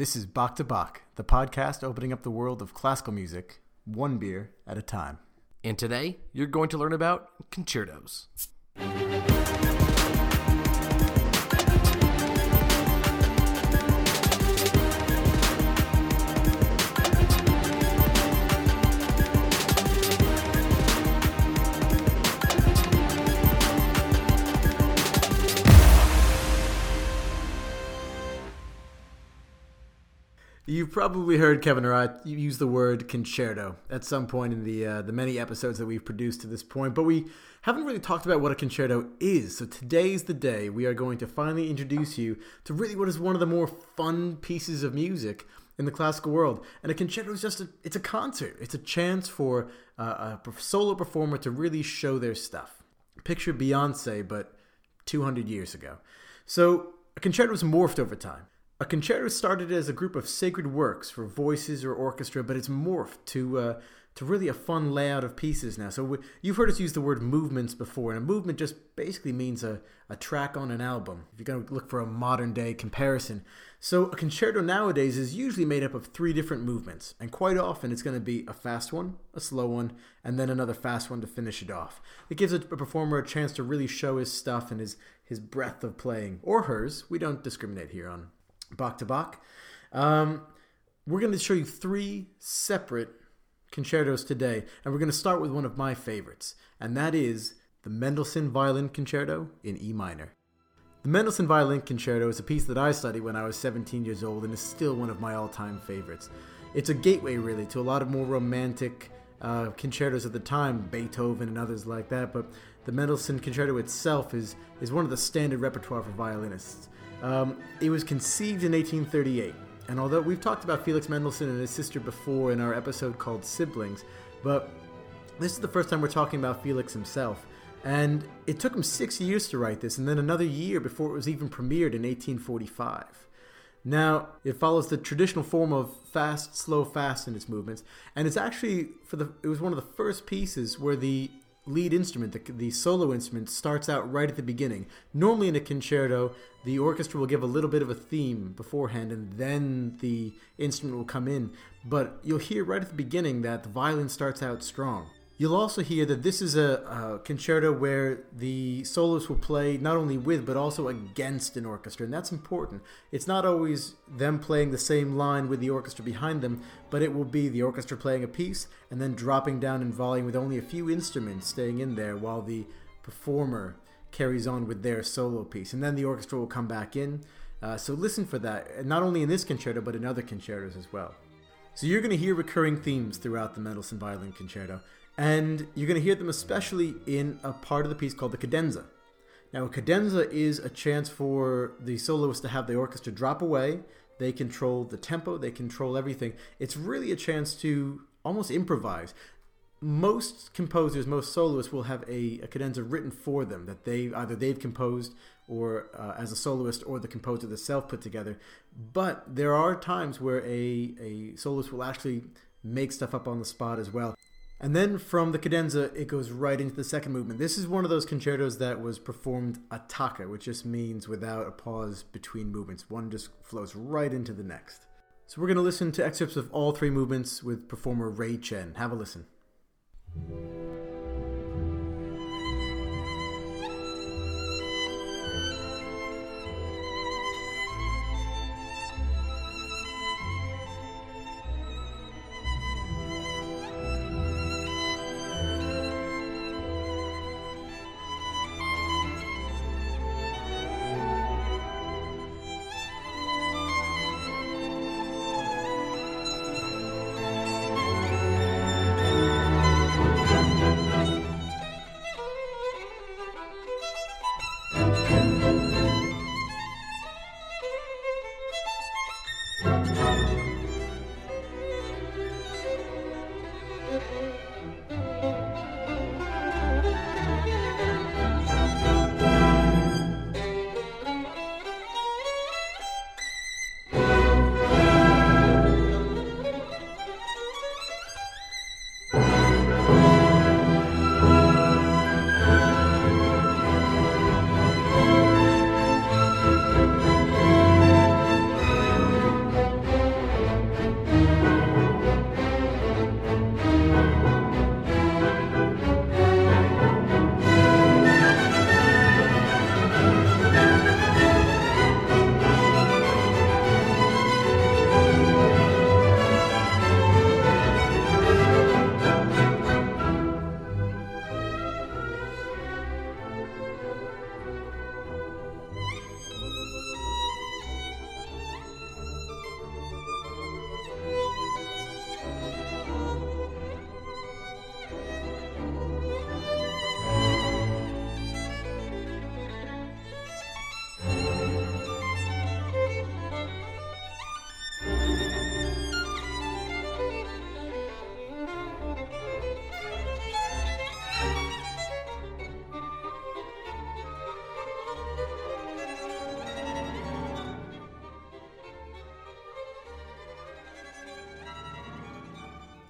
This is Bach to Bach, the podcast opening up the world of classical music, one beer at a time. And today, you're going to learn about concertos. You've probably heard Kevin or I use the word concerto at some point in the many episodes that we've produced to this point, but we haven't really talked about what a concerto is. So today's the day we are going to finally introduce you to really what is one of the more fun pieces of music in the classical world. And a concerto is just it's a concert. It's a chance for a solo performer to really show their stuff. Picture Beyonce, but 200 years ago. So a concerto has morphed over time. A concerto started as a group of sacred works for voices or orchestra, but it's morphed to really a fun layout of pieces now. So you've heard us use the word movements before, and a movement just basically means a track on an album, if you're going to look for a modern-day comparison. So a concerto nowadays is usually made up of three different movements, and quite often it's going to be a fast one, a slow one, and then another fast one to finish it off. It gives a performer a chance to really show his stuff and his breadth of playing, or hers. We don't discriminate here on Bach to Bach. We're going to show you three separate concertos today, and we're going to start with one of my favorites, and that is the Mendelssohn Violin Concerto in E minor. The Mendelssohn Violin Concerto is a piece that I studied when I was 17 years old and is still one of my all-time favorites. It's a gateway, really, to a lot of more romantic concertos at the time, Beethoven and others like that, but the Mendelssohn Concerto itself is one of the standard repertoire for violinists. It was conceived in 1838, and although we've talked about Felix Mendelssohn and his sister before in our episode called Siblings, but this is the first time we're talking about Felix himself, and it took him 6 years to write this, and then another year before it was even premiered in 1845. Now, it follows the traditional form of fast, slow, fast in its movements, and it's actually, it was one of the first pieces where the lead instrument, the solo instrument, starts out right at the beginning. Normally in a concerto, the orchestra will give a little bit of a theme beforehand and then the instrument will come in, but you'll hear right at the beginning that the violin starts out strong. You'll also hear that this is a concerto where the soloists will play not only with but also against an orchestra, and that's important. It's not always them playing the same line with the orchestra behind them, but it will be the orchestra playing a piece and then dropping down in volume with only a few instruments staying in there while the performer carries on with their solo piece, and then the orchestra will come back in. So listen for that, not only in this concerto but in other concertos as well. So you're going to hear recurring themes throughout the Mendelssohn Violin Concerto, and you're going to hear them especially in a part of the piece called the cadenza. Now, a cadenza is a chance for the soloist to have the orchestra drop away. They control the tempo, they control everything. It's really a chance to almost improvise. Most composers, most soloists will have a cadenza written for them that they've composed or as a soloist or the composer themselves put together. But there are times where a soloist will actually make stuff up on the spot as well. And then from the cadenza, it goes right into the second movement. This is one of those concertos that was performed attacca, which just means without a pause between movements. One just flows right into the next. So we're going to listen to excerpts of all three movements with performer Ray Chen. Have a listen.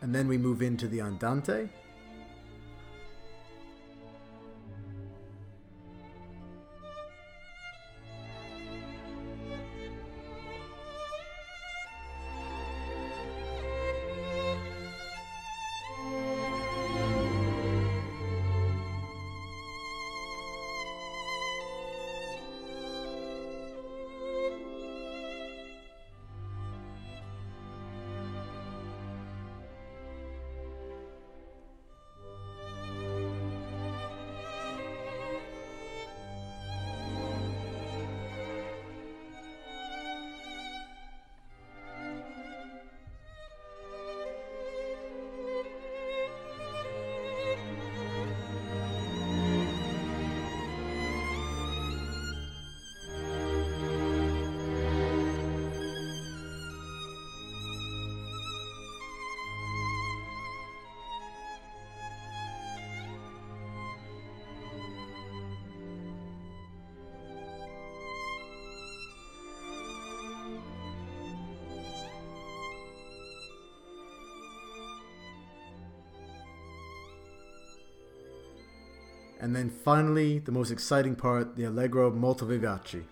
And then we move into the Andante. And then finally, the most exciting part, the Allegro molto vivace.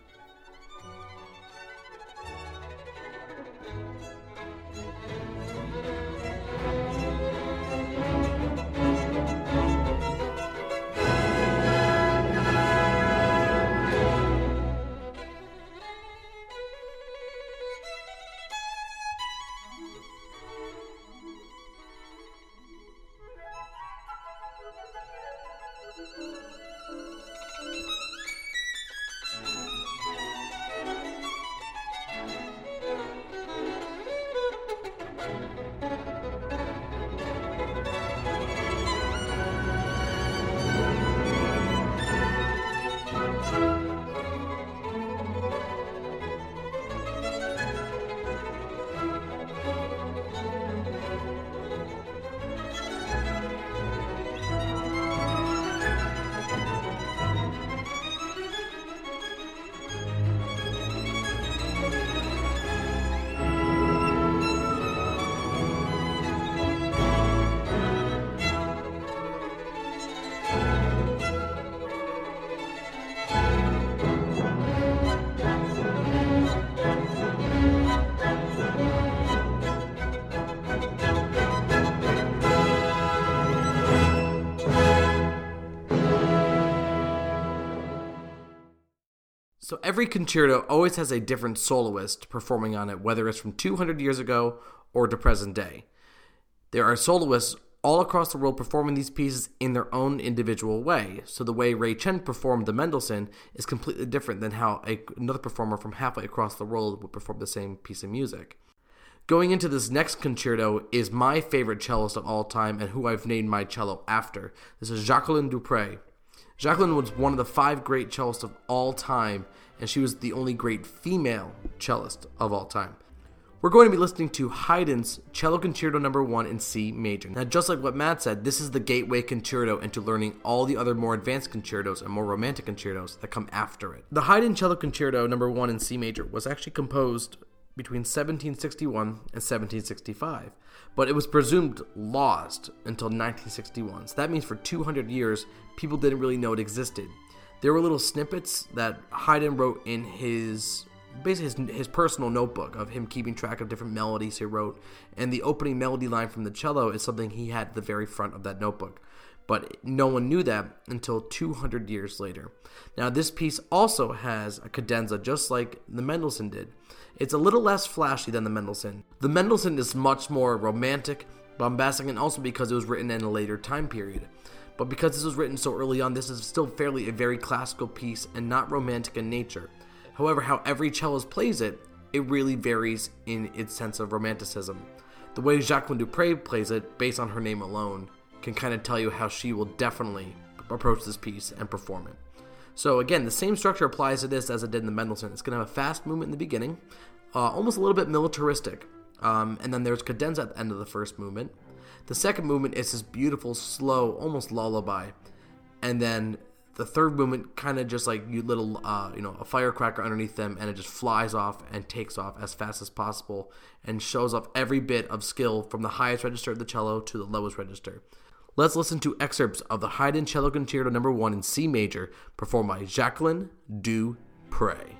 So every concerto always has a different soloist performing on it, whether it's from 200 years ago or to present day. There are soloists all across the world performing these pieces in their own individual way. So the way Ray Chen performed the Mendelssohn is completely different than how another performer from halfway across the world would perform the same piece of music. Going into this next concerto is my favorite cellist of all time and who I've named my cello after. This is Jacqueline Dupré. Jacqueline was one of the 5 great cellists of all time, and she was the only great female cellist of all time. We're going to be listening to Haydn's Cello Concerto No. 1 in C major. Now, just like what Matt said, this is the gateway concerto into learning all the other more advanced concertos and more romantic concertos that come after it. The Haydn Cello Concerto No. 1 in C major was actually composed between 1761 and 1765, but it was presumed lost until 1961. So that means for 200 years, people didn't really know it existed. There were little snippets that Haydn wrote in his personal notebook of him keeping track of different melodies he wrote, and the opening melody line from the cello is something he had at the very front of that notebook. But no one knew that until 200 years later. Now, this piece also has a cadenza just like the Mendelssohn did. It's a little less flashy than the Mendelssohn. The Mendelssohn is much more romantic, bombastic, and also because it was written in a later time period. But because this was written so early on, this is still fairly a very classical piece and not romantic in nature. However, how every cellist plays it, it really varies in its sense of romanticism. The way Jacqueline Dupré plays it, based on her name alone, can kind of tell you how she will definitely approach this piece and perform it. So again, the same structure applies to this as it did in the Mendelssohn. It's going to have a fast movement in the beginning, almost a little bit militaristic, and then there's cadenza at the end of the first movement. The second movement is this beautiful, slow, almost lullaby, and then the third movement kind of just like you little, a firecracker underneath them, and it just flies off and takes off as fast as possible and shows off every bit of skill from the highest register of the cello to the lowest register. Let's listen to excerpts of the Haydn Cello Concerto No. 1 in C major performed by Jacqueline Dupré.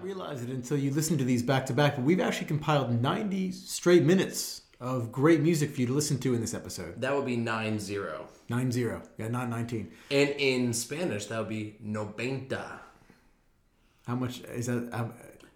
Realize it until you listen to these back to back, but we've actually compiled 90 straight minutes of great music for you to listen to in this episode. That would be 90. 90. Yeah, not 19. And in Spanish, that would be 90. How much is that?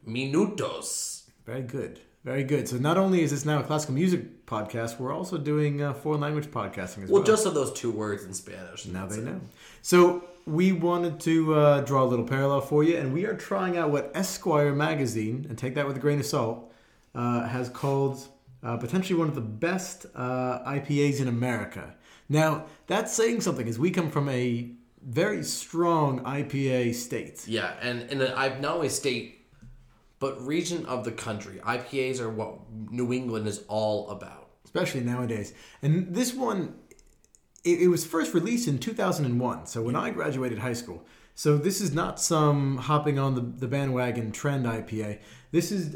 Minutos. Very good. Very good. So not only is this now a classical music podcast, we're also doing foreign language podcasting as well. Well, just of those two words in Spanish. Now they know. So we wanted to draw a little parallel for you, and we are trying out what Esquire magazine, and take that with a grain of salt, has called potentially one of the best IPAs in America. Now, that's saying something, as we come from a very strong IPA state. Yeah, and I've not only state, but region of the country. IPAs are what New England is all about. Especially nowadays. And this one, it was first released in 2001. So when I graduated high school. So this is not some hopping on the bandwagon trend IPA. This is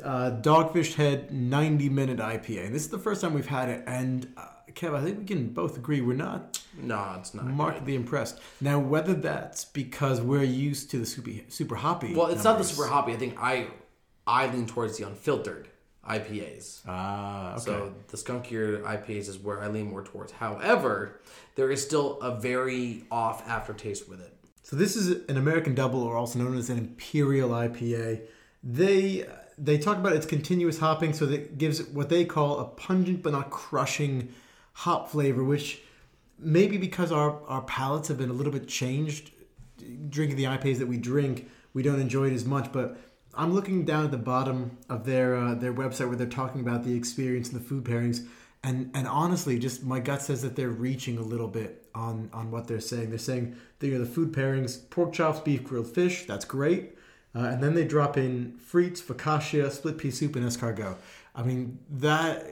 Dogfish Head 90-minute IPA. And this is the first time we've had it. And Kev, I think we can both agree we're not. No, it's not markedly impressed. Now, whether that's because we're used to the super hoppy. Well, it's not the super hoppy. I think I lean towards the unfiltered IPAs. Ah, okay. So the skunkier IPAs is where I lean more towards. However, there is still a very off aftertaste with it. So this is an American Double, or also known as an Imperial IPA. They talk about its continuous hopping, so that gives what they call a pungent but not crushing hop flavor, which maybe because our palates have been a little bit changed, drinking the IPAs that we drink, we don't enjoy it as much, but I'm looking down at the bottom of their website where they're talking about the experience and the food pairings, and honestly, just my gut says that they're reaching a little bit on what they're saying. They're saying the food pairings: pork chops, beef, grilled fish. That's great, and then they drop in frites, focaccia, split pea soup, and escargot. I mean, that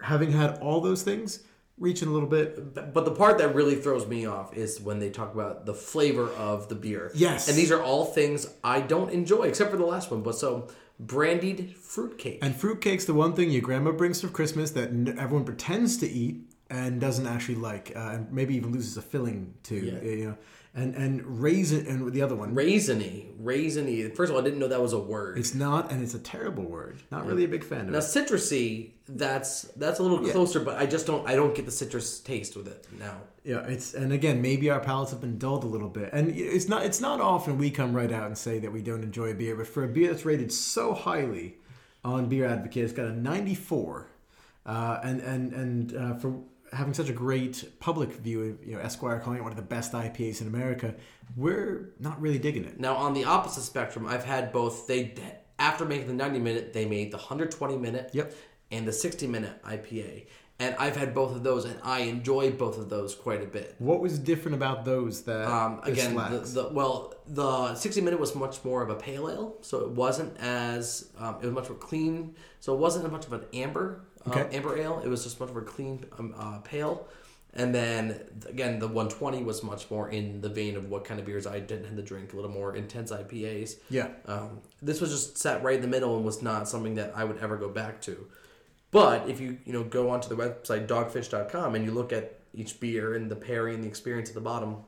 having had all those things, reaching a little bit. But the part that really throws me off is when they talk about the flavor of the beer. Yes. And these are all things I don't enjoy, except for the last one. But so, brandied fruitcake. And fruitcake's the one thing your grandma brings for Christmas that everyone pretends to eat and doesn't actually like, and maybe even loses a filling to. Yeah. You know? And raisin, and the other one. Raisiny. First of all, I didn't know that was a word. It's not, and it's a terrible word. Not really a big fan of it. Now, citrusy, that's a little closer, but I don't get the citrus taste with it now. Yeah, and again, maybe our palates have been dulled a little bit. And it's not often we come right out and say that we don't enjoy beer, but for a beer that's rated so highly on Beer Advocate, it's got a 94. And for having such a great public view, Esquire calling it one of the best IPAs in America, we're not really digging it. Now, on the opposite spectrum, I've had both. After making the 90-minute, they made the 120-minute and the 60-minute IPA. And I've had both of those, and I enjoy both of those quite a bit. What was different about those that again, the 60-minute was much more of a pale ale, so it wasn't as it was much more clean, so it wasn't as much of an amber ale. It was just much more clean, pale. And then, again, the 120 was much more in the vein of what kind of beers I didn't have to drink, a little more intense IPAs. Yeah. This was just sat right in the middle and was not something that I would ever go back to. But if you go onto the website dogfish.com and you look at each beer and the pairing and the experience at the bottom,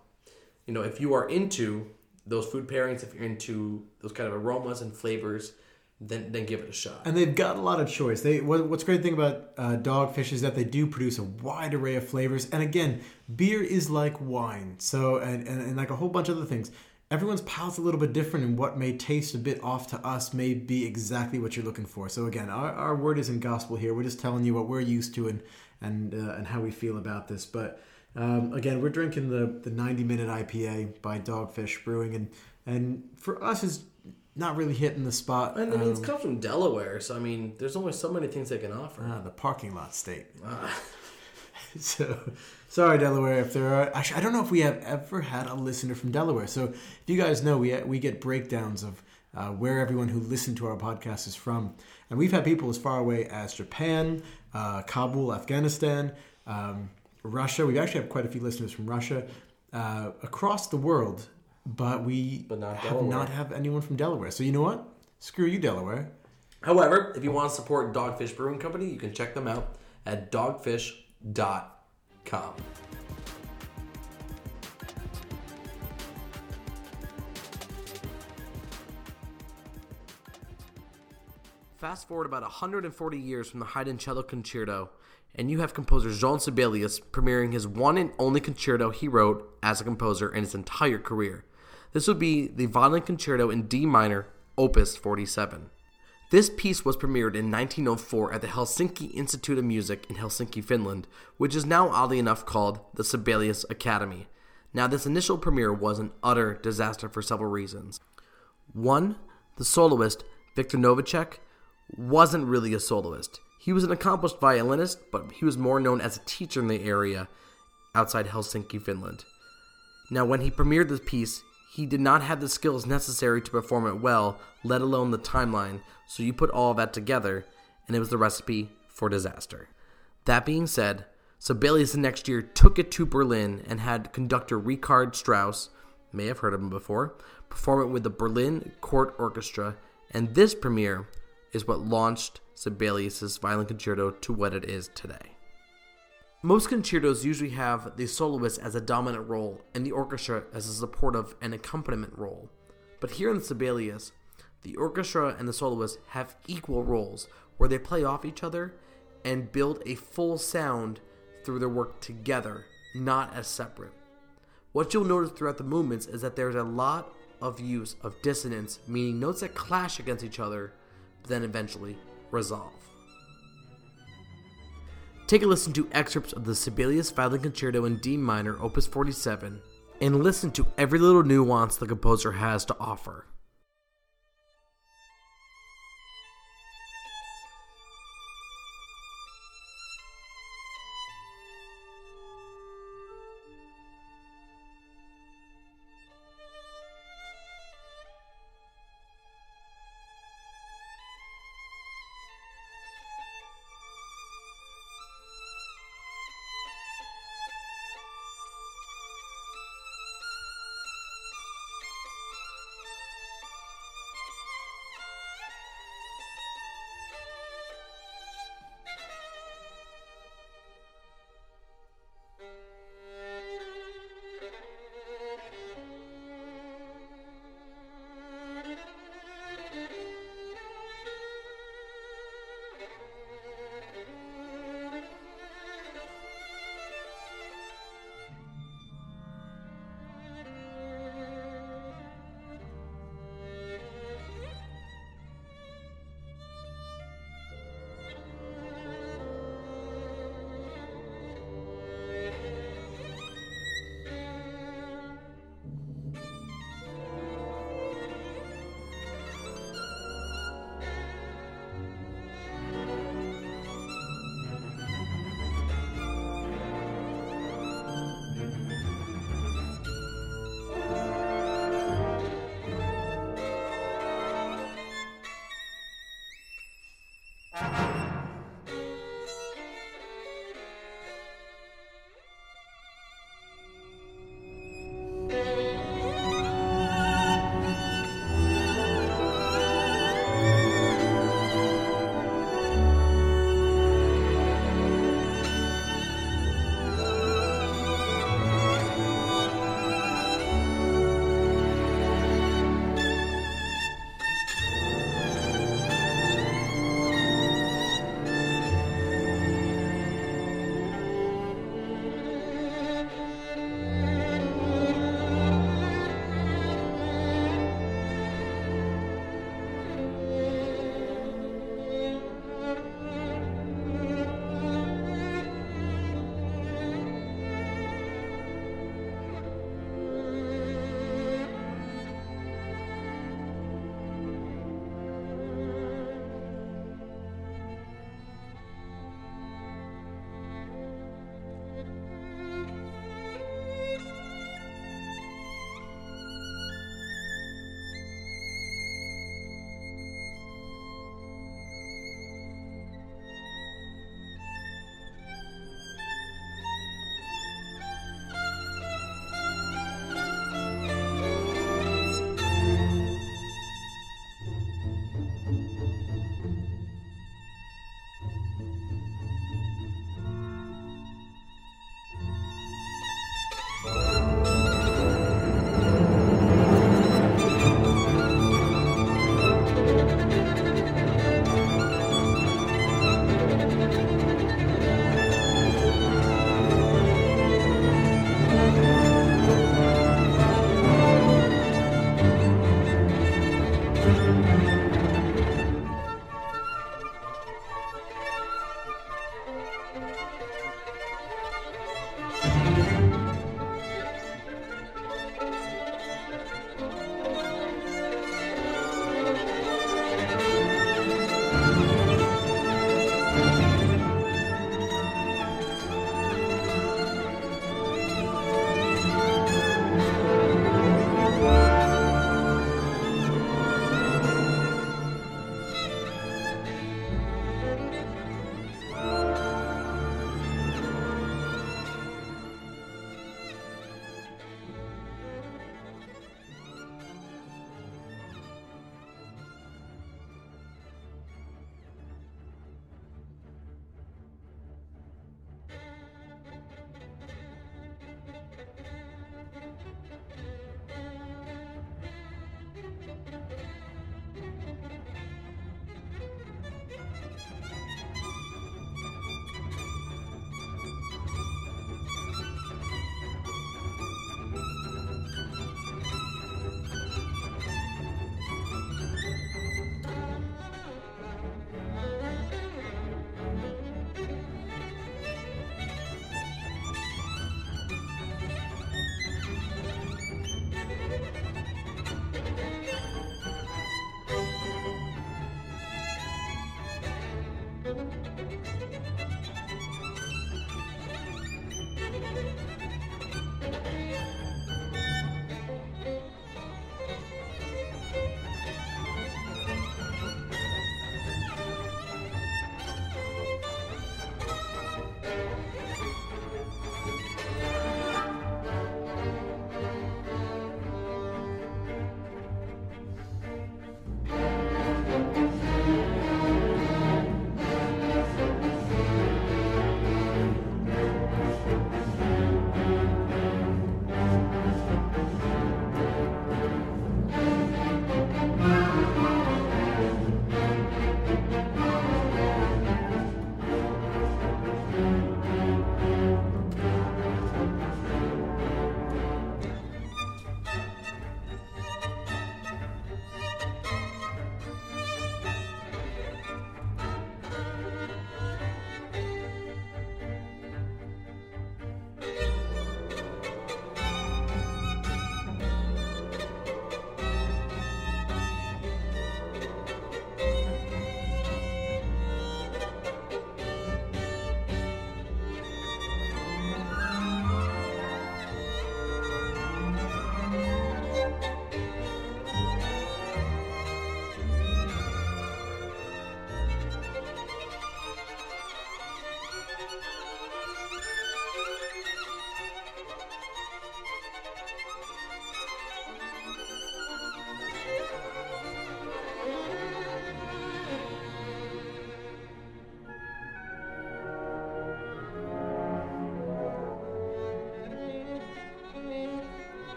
if you are into those food pairings, if you're into those kind of aromas and flavors, then give it a shot. And they've got a lot of choice. What's great thing about Dogfish is that they do produce a wide array of flavors. And again, beer is like wine. So and like a whole bunch of other things. Everyone's palate's a little bit different, and what may taste a bit off to us may be exactly what you're looking for. So again, our word isn't gospel here. We're just telling you what we're used to and how we feel about this. But again, we're drinking the 90-minute IPA by Dogfish Brewing, and for us it's not really hitting the spot. And it's come from Delaware, so there's only so many things they can offer. The parking lot state. So, sorry, Delaware, if there are... Actually, I don't know if we have ever had a listener from Delaware. So, if you guys know, we get breakdowns of where everyone who listened to our podcast is from. And we've had people as far away as Japan, Kabul, Afghanistan, Russia. We actually have quite a few listeners from Russia across the world, but we have not anyone from Delaware. So, you know what? Screw you, Delaware. However, if you want to support Dogfish Brewing Company, you can check them out at dogfish.com. Fast forward about 140 years from the Haydn Cello Concerto, and you have composer Jean Sibelius premiering his one and only concerto he wrote as a composer in his entire career. This would be the Violin Concerto in D minor, Opus 47. This piece was premiered in 1904 at the Helsinki Institute of Music in Helsinki, Finland, which is now oddly enough called the Sibelius Academy. Now, this initial premiere was an utter disaster for several reasons. One, the soloist, Viktor Novacek, wasn't really a soloist. He was an accomplished violinist, but he was more known as a teacher in the area outside Helsinki, Finland. Now, when he premiered this piece, he did not have the skills necessary to perform it well, let alone the timeline, so you put all that together, and it was the recipe for disaster. That being said, Sibelius the next year took it to Berlin and had conductor Richard Strauss, may have heard of him before, perform it with the Berlin Court Orchestra, and this premiere is what launched Sibelius' Violin Concerto to what it is today. Most concertos usually have the soloist as a dominant role and the orchestra as a supportive and accompaniment role. But here in Sibelius, the orchestra and the soloist have equal roles where they play off each other and build a full sound through their work together, not as separate. What you'll notice throughout the movements is that there's a lot of use of dissonance, meaning notes that clash against each other, but then eventually resolve. Take a listen to excerpts of the Sibelius Violin Concerto in D minor, Opus 47, and listen to every little nuance the composer has to offer.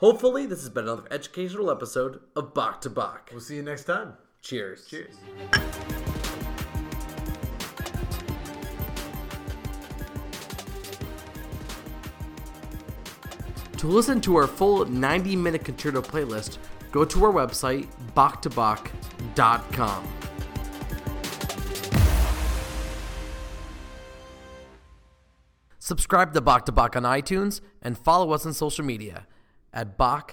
Hopefully, this has been another educational episode of Bach to Bach. We'll see you next time. Cheers. Cheers. To listen to our full 90-minute concerto playlist, go to our website, bachtobach.com. Subscribe to Bach on iTunes and follow us on social media at Bach.